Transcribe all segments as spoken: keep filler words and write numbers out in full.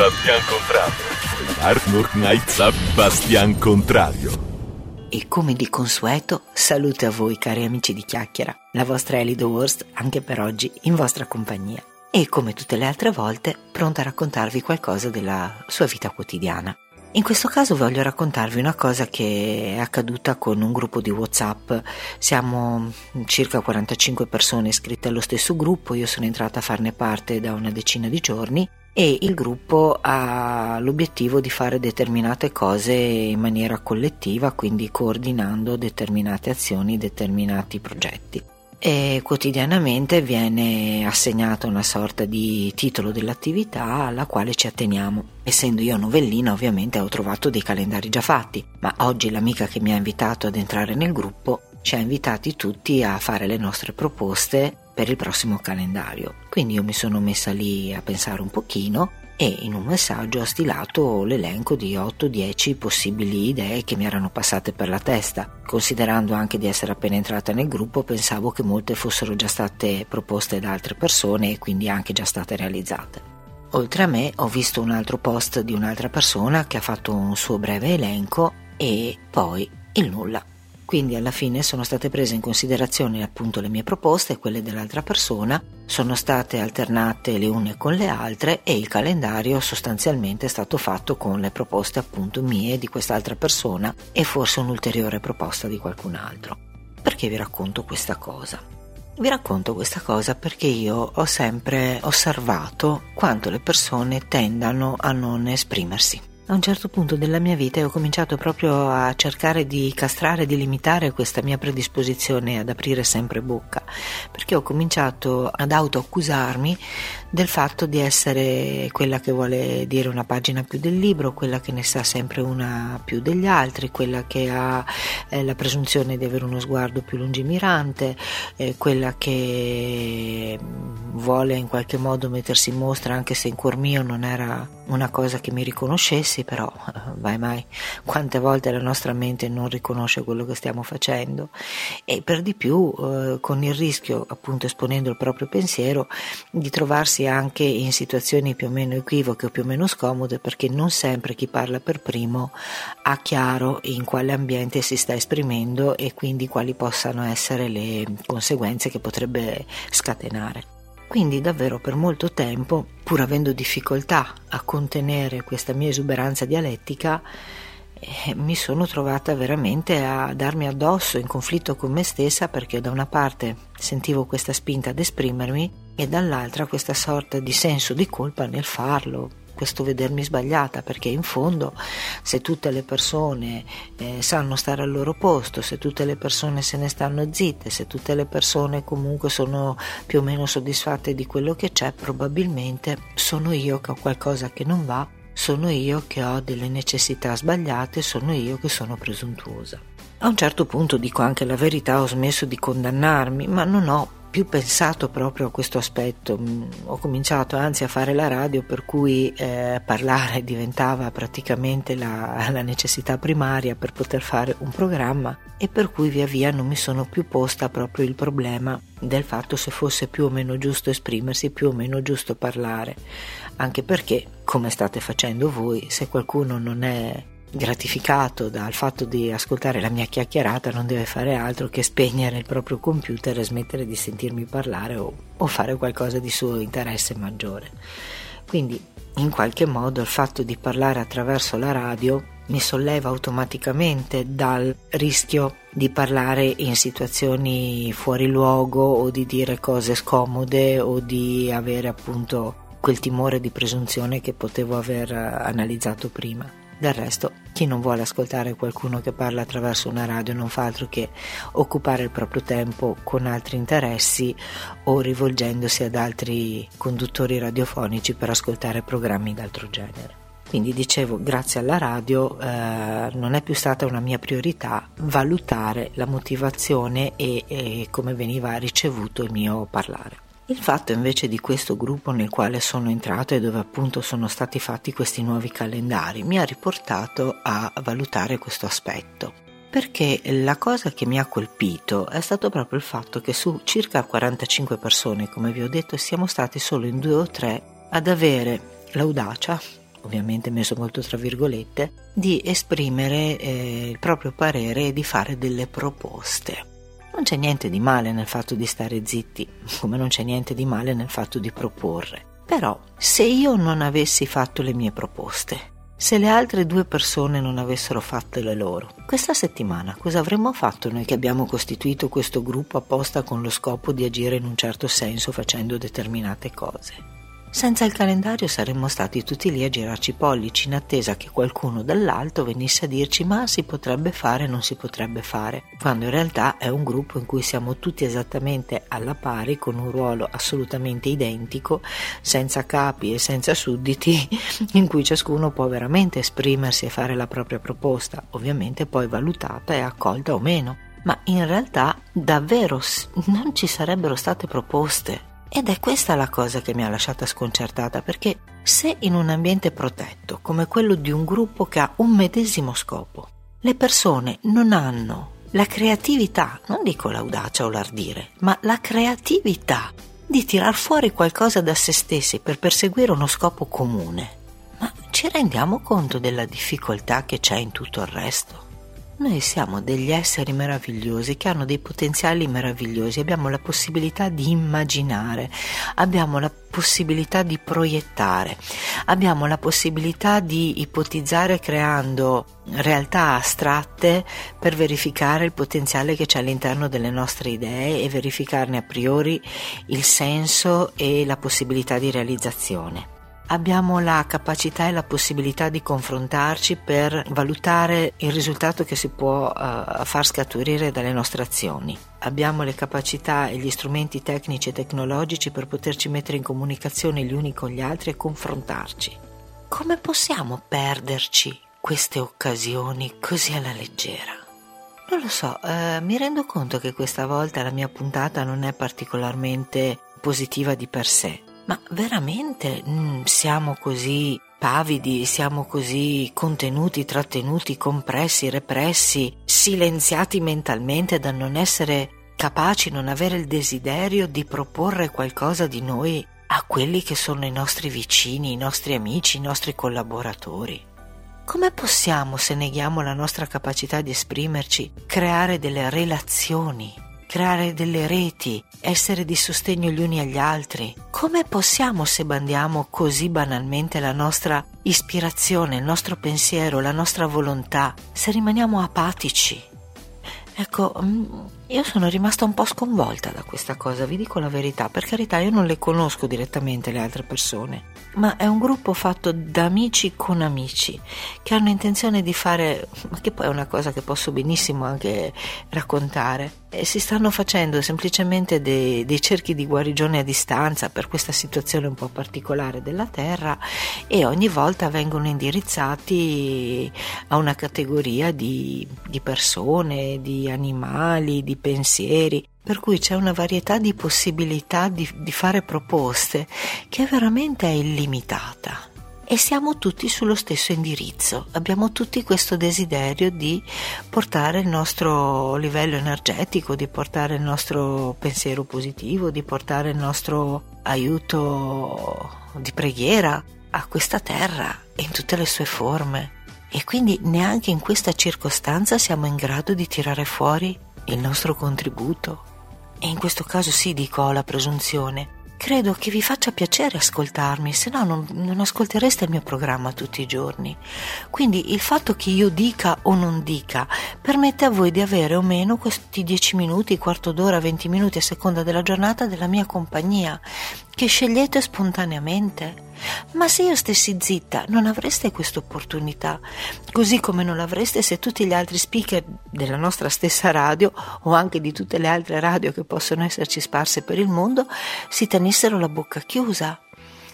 Sebastian Contrario. Arnold Knight Sebastian Contrario. E come di consueto, salute a voi cari amici di Chiacchiera, la vostra Ellie the Worst anche per oggi in vostra compagnia e come tutte le altre volte pronta a raccontarvi qualcosa della sua vita quotidiana. In questo caso voglio raccontarvi una cosa che è accaduta con un gruppo di WhatsApp. Siamo circa quarantacinque persone iscritte allo stesso gruppo, io sono entrata a farne parte da una decina di giorni e il gruppo ha l'obiettivo di fare determinate cose in maniera collettiva, quindi coordinando determinate azioni, determinati progetti. E quotidianamente viene assegnata una sorta di titolo dell'attività alla quale ci atteniamo. Essendo io novellina, ovviamente ho trovato dei calendari già fatti, ma oggi l'amica che mi ha invitato ad entrare nel gruppo ci ha invitati tutti a fare le nostre proposte per il prossimo calendario. Quindi io mi sono messa lì a pensare un pochino e in un messaggio ho stilato l'elenco di otto dieci possibili idee che mi erano passate per la testa. Considerando anche di essere appena entrata nel gruppo, pensavo che molte fossero già state proposte da altre persone e quindi anche già state realizzate. Oltre a me ho visto un altro post di un'altra persona che ha fatto un suo breve elenco e poi il nulla. Quindi alla fine sono state prese in considerazione appunto le mie proposte e quelle dell'altra persona, sono state alternate le une con le altre e il calendario sostanzialmente è stato fatto con le proposte appunto mie, di quest'altra persona e forse un'ulteriore proposta di qualcun altro. Perché vi racconto questa cosa? Vi racconto questa cosa perché io ho sempre osservato quanto le persone tendano a non esprimersi. A un certo punto della mia vita ho cominciato proprio a cercare di castrare, di limitare questa mia predisposizione ad aprire sempre bocca, perché ho cominciato ad autoaccusarmi del fatto di essere quella che vuole dire una pagina più del libro, quella che ne sa sempre una più degli altri, quella che ha eh, la presunzione di avere uno sguardo più lungimirante, eh, quella che vuole in qualche modo mettersi in mostra, anche se in cuor mio non era una cosa che mi riconoscessi. Però vai mai, quante volte la nostra mente non riconosce quello che stiamo facendo e per di più eh, con il rischio, appunto esponendo il proprio pensiero, di trovarsi anche in situazioni più o meno equivoche o più o meno scomode, perché non sempre chi parla per primo ha chiaro in quale ambiente si sta esprimendo e quindi quali possano essere le conseguenze che potrebbe scatenare. Quindi davvero per molto tempo, pur avendo difficoltà a contenere questa mia esuberanza dialettica, eh, mi sono trovata veramente a darmi addosso, in conflitto con me stessa, perché da una parte sentivo questa spinta ad esprimermi e dall'altra questa sorta di senso di colpa nel farlo, questo vedermi sbagliata, perché in fondo se tutte le persone eh, sanno stare al loro posto, se tutte le persone se ne stanno zitte, se tutte le persone comunque sono più o meno soddisfatte di quello che c'è, probabilmente sono io che ho qualcosa che non va, sono io che ho delle necessità sbagliate, sono io che sono presuntuosa. A un certo punto, dico anche la verità, ho smesso di condannarmi, ma non ho più pensato proprio a questo aspetto. Ho cominciato anzi a fare la radio, per cui eh, parlare diventava praticamente la, la necessità primaria per poter fare un programma e per cui via via non mi sono più posta proprio il problema del fatto se fosse più o meno giusto esprimersi, più o meno giusto parlare, anche perché, come state facendo voi, se qualcuno non è gratificato dal fatto di ascoltare la mia chiacchierata non deve fare altro che spegnere il proprio computer e smettere di sentirmi parlare o, o fare qualcosa di suo interesse maggiore. Quindi in qualche modo il fatto di parlare attraverso la radio mi solleva automaticamente dal rischio di parlare in situazioni fuori luogo o di dire cose scomode o di avere appunto quel timore di presunzione che potevo aver analizzato prima. Del resto, chi non vuole ascoltare qualcuno che parla attraverso una radio non fa altro che occupare il proprio tempo con altri interessi o rivolgendosi ad altri conduttori radiofonici per ascoltare programmi d'altro genere. Quindi dicevo, grazie alla radio eh, non è più stata una mia priorità valutare la motivazione e, e come veniva ricevuto il mio parlare. Il fatto invece di questo gruppo nel quale sono entrato e dove appunto sono stati fatti questi nuovi calendari mi ha riportato a valutare questo aspetto, perché la cosa che mi ha colpito è stato proprio il fatto che su circa quarantacinque persone, come vi ho detto, siamo stati solo in due o tre ad avere l'audacia ovviamente messo molto tra virgolette, di esprimere eh, il proprio parere e di fare delle proposte. Non c'è niente di male nel fatto di stare zitti, come non c'è niente di male nel fatto di proporre. Però se io non avessi fatto le mie proposte, se le altre due persone non avessero fatto le loro, questa settimana cosa avremmo fatto noi che abbiamo costituito questo gruppo apposta con lo scopo di agire in un certo senso facendo determinate cose? Senza il calendario saremmo stati tutti lì a girarci i pollici in attesa che qualcuno dall'alto venisse a dirci ma si potrebbe fare, non si potrebbe fare, quando in realtà è un gruppo in cui siamo tutti esattamente alla pari, con un ruolo assolutamente identico, senza capi e senza sudditi, in cui ciascuno può veramente esprimersi e fare la propria proposta, ovviamente poi valutata e accolta o meno, ma in realtà davvero non ci sarebbero state proposte. Ed è questa la cosa che mi ha lasciata sconcertata, perché se in un ambiente protetto, come quello di un gruppo che ha un medesimo scopo, le persone non hanno la creatività, non dico l'audacia o l'ardire, ma la creatività di tirar fuori qualcosa da se stessi per perseguire uno scopo comune, ma ci rendiamo conto della difficoltà che c'è in tutto il resto? Noi siamo degli esseri meravigliosi che hanno dei potenziali meravigliosi, abbiamo la possibilità di immaginare, abbiamo la possibilità di proiettare, abbiamo la possibilità di ipotizzare creando realtà astratte per verificare il potenziale che c'è all'interno delle nostre idee e verificarne a priori il senso e la possibilità di realizzazione. Abbiamo la capacità e la possibilità di confrontarci per valutare il risultato che si può uh, far scaturire dalle nostre azioni. Abbiamo le capacità e gli strumenti tecnici e tecnologici per poterci mettere in comunicazione gli uni con gli altri e confrontarci. Come possiamo perderci queste occasioni così alla leggera? Non lo so, uh, mi rendo conto che questa volta la mia puntata non è particolarmente positiva di per sé. Ma veramente mm, siamo così pavidi, siamo così contenuti, trattenuti, compressi, repressi, silenziati mentalmente da non essere capaci, non avere il desiderio di proporre qualcosa di noi a quelli che sono i nostri vicini, i nostri amici, i nostri collaboratori. Come possiamo, se neghiamo la nostra capacità di esprimerci, creare delle relazioni? Creare delle reti, essere di sostegno gli uni agli altri? Come possiamo se bandiamo così banalmente la nostra ispirazione, il nostro pensiero, la nostra volontà, se rimaniamo apatici? Ecco, io sono rimasta un po' sconvolta da questa cosa, vi dico la verità, per carità io non le conosco direttamente le altre persone, ma è un gruppo fatto da amici con amici che hanno intenzione di fare, ma che poi è una cosa che posso benissimo anche raccontare, e si stanno facendo semplicemente dei, dei cerchi di guarigione a distanza per questa situazione un po' particolare della Terra, e ogni volta vengono indirizzati a una categoria di, di persone, di animali, di pensieri, per cui c'è una varietà di possibilità di, di fare proposte che veramente è illimitata, e siamo tutti sullo stesso indirizzo, abbiamo tutti questo desiderio di portare il nostro livello energetico, di portare il nostro pensiero positivo, di portare il nostro aiuto di preghiera a questa terra in tutte le sue forme, e quindi neanche in questa circostanza siamo in grado di tirare fuori il nostro contributo. E in questo caso sì, dico, ho la presunzione, credo che vi faccia piacere ascoltarmi, se no non, non ascoltereste il mio programma tutti i giorni. Quindi il fatto che io dica o non dica permette a voi di avere o meno questi dieci minuti, quarto d'ora, venti minuti a seconda della giornata della mia compagnia, che scegliete spontaneamente. Ma se io stessi zitta non avreste questa opportunità, così come non l'avreste se tutti gli altri speaker della nostra stessa radio, o anche di tutte le altre radio che possono esserci sparse per il mondo, si tenessero la bocca chiusa,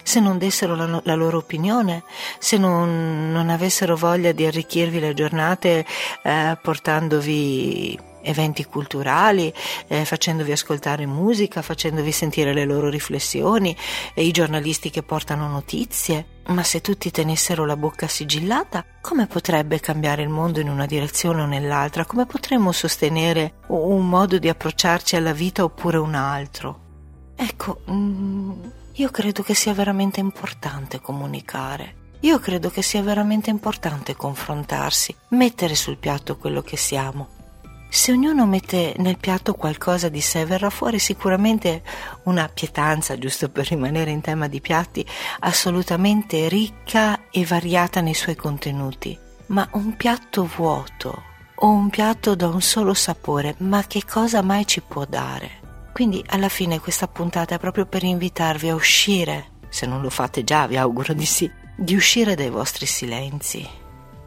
se non dessero la, la loro opinione, se non, non avessero voglia di arricchirvi le giornate eh, portandovi eventi culturali, eh, facendovi ascoltare musica, facendovi sentire le loro riflessioni, e i giornalisti che portano notizie. Ma se tutti tenessero la bocca sigillata, come potrebbe cambiare il mondo in una direzione o nell'altra? Come potremmo sostenere un modo di approcciarci alla vita oppure un altro? Ecco, io credo che sia veramente importante comunicare. Io credo che sia veramente importante confrontarsi, mettere sul piatto quello che siamo. Se ognuno mette nel piatto qualcosa di sé, verrà fuori sicuramente una pietanza, giusto per rimanere in tema di piatti, assolutamente ricca e variata nei suoi contenuti. Ma un piatto vuoto o un piatto da un solo sapore, ma che cosa mai ci può dare? Quindi alla fine questa puntata è proprio per invitarvi a uscire, se non lo fate già, vi auguro di sì, di uscire dai vostri silenzi,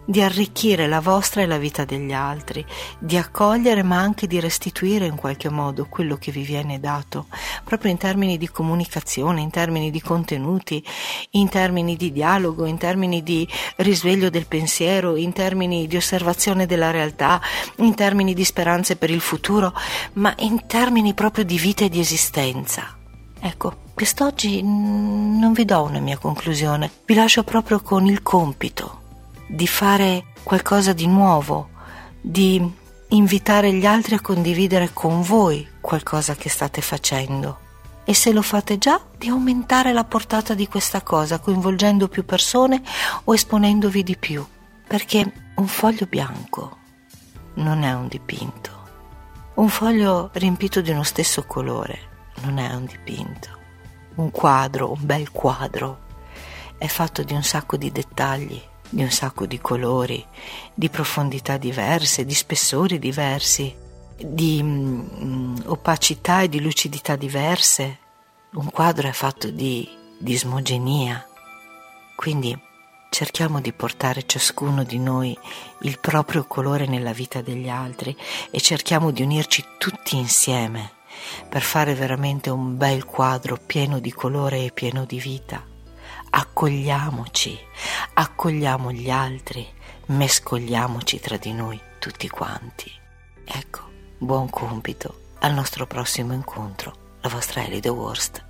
di arricchire la vostra e la vita degli altri, di accogliere ma anche di restituire in qualche modo quello che vi viene dato, proprio in termini di comunicazione, in termini di contenuti, in termini di dialogo, in termini di risveglio del pensiero, in termini di osservazione della realtà, in termini di speranze per il futuro, ma in termini proprio di vita e di esistenza. Ecco, quest'oggi non vi do una mia conclusione, vi lascio proprio con il compito di fare qualcosa di nuovo, di invitare gli altri a condividere con voi qualcosa che state facendo. E se lo fate già, di aumentare la portata di questa cosa, coinvolgendo più persone o esponendovi di più. Perché un foglio bianco non è un dipinto. Un foglio riempito di uno stesso colore non è un dipinto. Un quadro, un bel quadro, è fatto di un sacco di dettagli, di un sacco di colori, di profondità diverse, di spessori diversi, di mh, opacità e di lucidità diverse. Un quadro è fatto di dismogenea. Quindi cerchiamo di portare ciascuno di noi il proprio colore nella vita degli altri e cerchiamo di unirci tutti insieme per fare veramente un bel quadro pieno di colore e pieno di vita. Accogliamoci, accogliamo gli altri, mescoliamoci tra di noi tutti quanti. Ecco, buon compito, al nostro prossimo incontro, la vostra Ellie the Worst.